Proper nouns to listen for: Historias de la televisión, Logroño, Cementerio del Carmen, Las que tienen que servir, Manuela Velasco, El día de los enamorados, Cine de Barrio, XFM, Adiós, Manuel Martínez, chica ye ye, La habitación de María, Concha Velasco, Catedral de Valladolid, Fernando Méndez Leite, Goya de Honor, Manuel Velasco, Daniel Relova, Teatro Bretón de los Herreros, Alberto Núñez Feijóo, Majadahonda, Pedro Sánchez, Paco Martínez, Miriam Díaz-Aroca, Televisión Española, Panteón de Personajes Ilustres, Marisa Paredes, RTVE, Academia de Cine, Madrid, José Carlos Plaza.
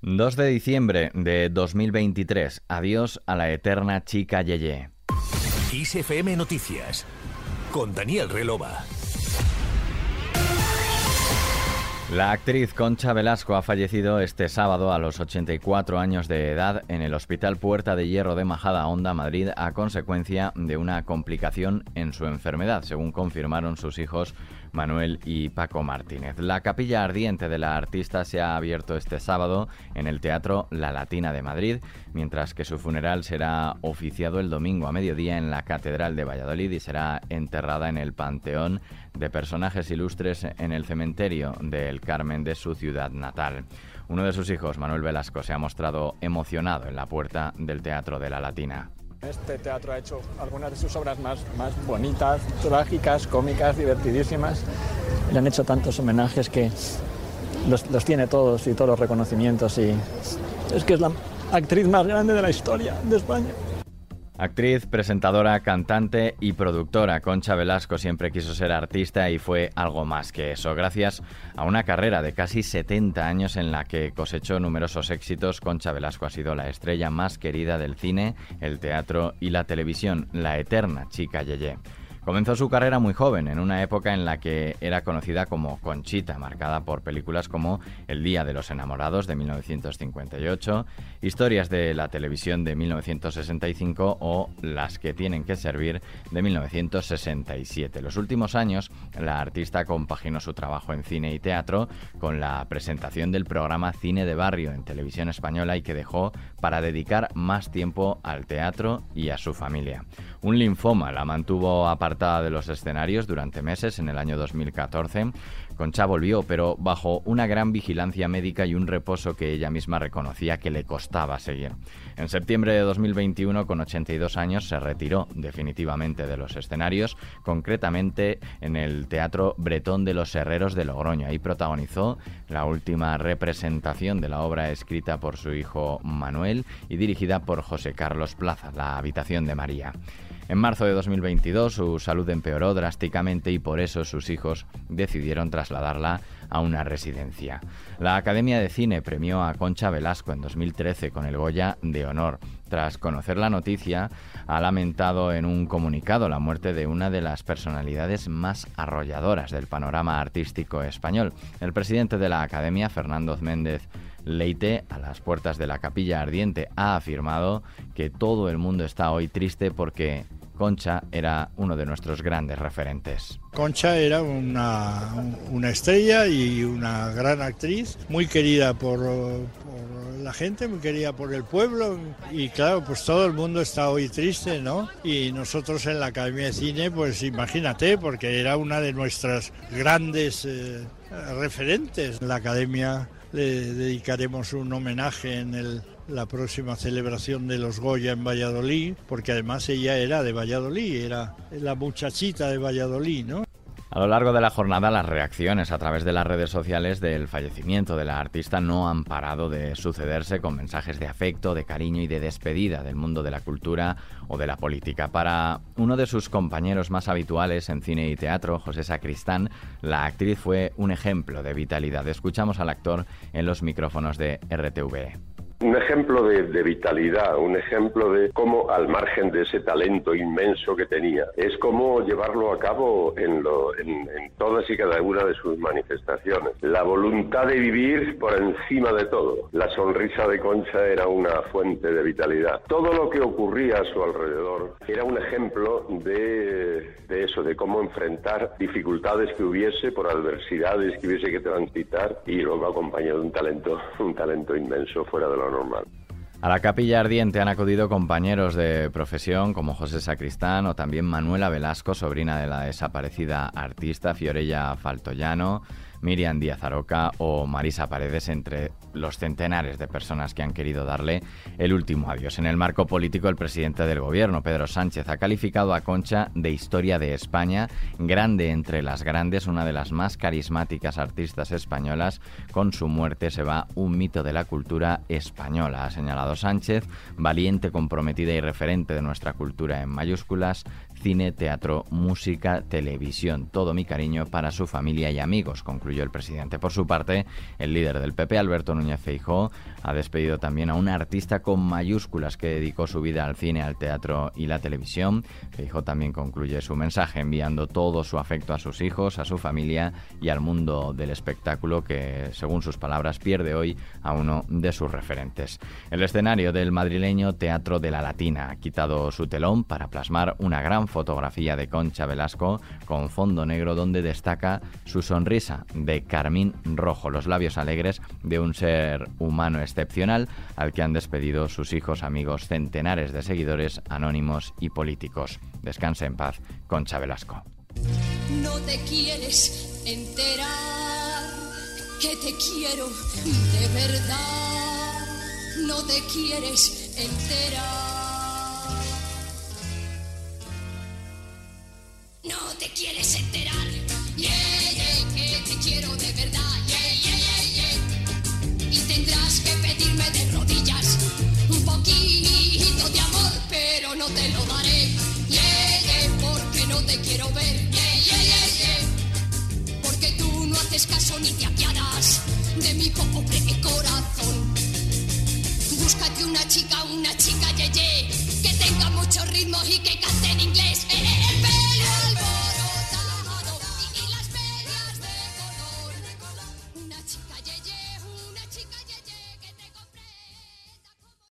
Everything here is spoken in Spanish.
2 de diciembre de 2023. Adiós a la eterna chica ye ye. XFM Noticias con Daniel Relova. La actriz Concha Velasco ha fallecido este sábado a los 84 años de edad en el Hospital Puerta de Hierro de Majadahonda, Madrid, a consecuencia de una complicación en su enfermedad, según confirmaron sus hijos Manuel y Paco Martínez. La capilla ardiente de la artista se ha abierto este sábado en el Teatro La Latina de Madrid, mientras que su funeral será oficiado el domingo a mediodía en la Catedral de Valladolid y será enterrada en el Panteón de Personajes Ilustres en el Cementerio del Carmen de su ciudad natal. Uno de sus hijos, Manuel Velasco, se ha mostrado emocionado en la puerta del Teatro de la Latina. Este teatro ha hecho algunas de sus obras más bonitas, trágicas, cómicas, divertidísimas. Le han hecho tantos homenajes que los tiene todos y todos los reconocimientos. Y es que es la actriz más grande de la historia de España. Actriz, presentadora, cantante y productora, Concha Velasco siempre quiso ser artista y fue algo más que eso. Gracias a una carrera de casi 70 años en la que cosechó numerosos éxitos, Concha Velasco ha sido la estrella más querida del cine, el teatro y la televisión, la eterna chica ye ye. Comenzó su carrera muy joven, en una época en la que era conocida como Conchita, marcada por películas como El día de los enamorados de 1958, Historias de la televisión de 1965 o Las que tienen que servir de 1967. En los últimos años, la artista compaginó su trabajo en cine y teatro con la presentación del programa Cine de Barrio en Televisión Española y que dejó para dedicar más tiempo al teatro y a su familia. Un linfoma la mantuvo apartada de los escenarios durante meses. En el año 2014. Concha volvió, pero bajo una gran vigilancia médica y un reposo que ella misma reconocía que le costaba seguir. En septiembre de 2021, con 82 años, se retiró definitivamente de los escenarios, concretamente en el Teatro Bretón de los Herreros de Logroño. Ahí protagonizó la última representación de la obra escrita por su hijo Manuel y dirigida por José Carlos Plaza, La habitación de María. En marzo de 2022 su salud empeoró drásticamente y por eso sus hijos decidieron trasladarla a una residencia. La Academia de Cine premió a Concha Velasco en 2013 con el Goya de Honor. Tras conocer la noticia, ha lamentado en un comunicado la muerte de una de las personalidades más arrolladoras del panorama artístico español. El presidente de la Academia, Fernando Méndez Leite, a las puertas de la Capilla Ardiente, ha afirmado que todo el mundo está hoy triste porque Concha era uno de nuestros grandes referentes. Concha era una estrella y una gran actriz, muy querida por la gente, muy querida por el pueblo, y claro, pues todo el mundo está hoy triste, ¿no? Y nosotros en la Academia de Cine, pues imagínate, porque era una de nuestras grandes referentes. La Academia le dedicaremos un homenaje en la próxima celebración de los Goya en Valladolid, porque además ella era de Valladolid, era la muchachita de Valladolid, ¿no? A lo largo de la jornada, las reacciones a través de las redes sociales del fallecimiento de la artista no han parado de sucederse, con mensajes de afecto, de cariño y de despedida del mundo de la cultura o de la política. Para uno de sus compañeros más habituales en cine y teatro, José Sacristán, la actriz fue un ejemplo de vitalidad. Escuchamos al actor en los micrófonos de RTVE. Un ejemplo de vitalidad, un ejemplo de cómo, al margen de ese talento inmenso que tenía, es cómo llevarlo a cabo en todas y cada una de sus manifestaciones. La voluntad de vivir por encima de todo. La sonrisa de Concha era una fuente de vitalidad. Todo lo que ocurría a su alrededor era un ejemplo de eso, de cómo enfrentar dificultades que hubiese, por adversidades que hubiese que transitar, y luego acompañado de un talento inmenso fuera de lo normal. A la Capilla Ardiente han acudido compañeros de profesión como José Sacristán o también Manuela Velasco, sobrina de la desaparecida artista, Fiorella Faltoyano, Miriam Díaz-Aroca o Marisa Paredes, entre los centenares de personas que han querido darle el último adiós. En el marco político, el presidente del Gobierno, Pedro Sánchez, ha calificado a Concha de historia de España, grande entre las grandes, una de las más carismáticas artistas españolas. Con su muerte se va un mito de la cultura española, ha señalado Sánchez, valiente, comprometida y referente de nuestra cultura en mayúsculas, cine, teatro, música, televisión. Todo mi cariño para su familia y amigos, concluyó concluyó el presidente. Por su parte, el líder del PP, Alberto Núñez Feijóo, ha despedido también a un artista con mayúsculas que dedicó su vida al cine, al teatro y la televisión. Feijóo también concluye su mensaje enviando todo su afecto a sus hijos, a su familia y al mundo del espectáculo que, según sus palabras, pierde hoy a uno de sus referentes. El escenario del madrileño Teatro de la Latina ha quitado su telón para plasmar una gran fotografía de Concha Velasco con fondo negro donde destaca su sonrisa de carmín rojo, los labios alegres de un ser humano excepcional al que han despedido sus hijos, amigos, centenares de seguidores anónimos y políticos. Descanse en paz, Concha Velasco. No te quieres enterar que te quiero de verdad. No te quieres enterar. No te quieres enterar. Yeah, yeah, que te quiero de verdad. Yeah, yeah, yeah, yeah. Y tendrás que pedirme de rodillas un poquito de amor, pero no te lo daré. Yeah, yeah, porque no te quiero ver. Yeah, yeah, yeah, yeah. Porque tú no haces caso ni te apiadas de mi pobre corazón. Búscate una chica ye ye, que tenga muchos ritmos y que cante en inglés.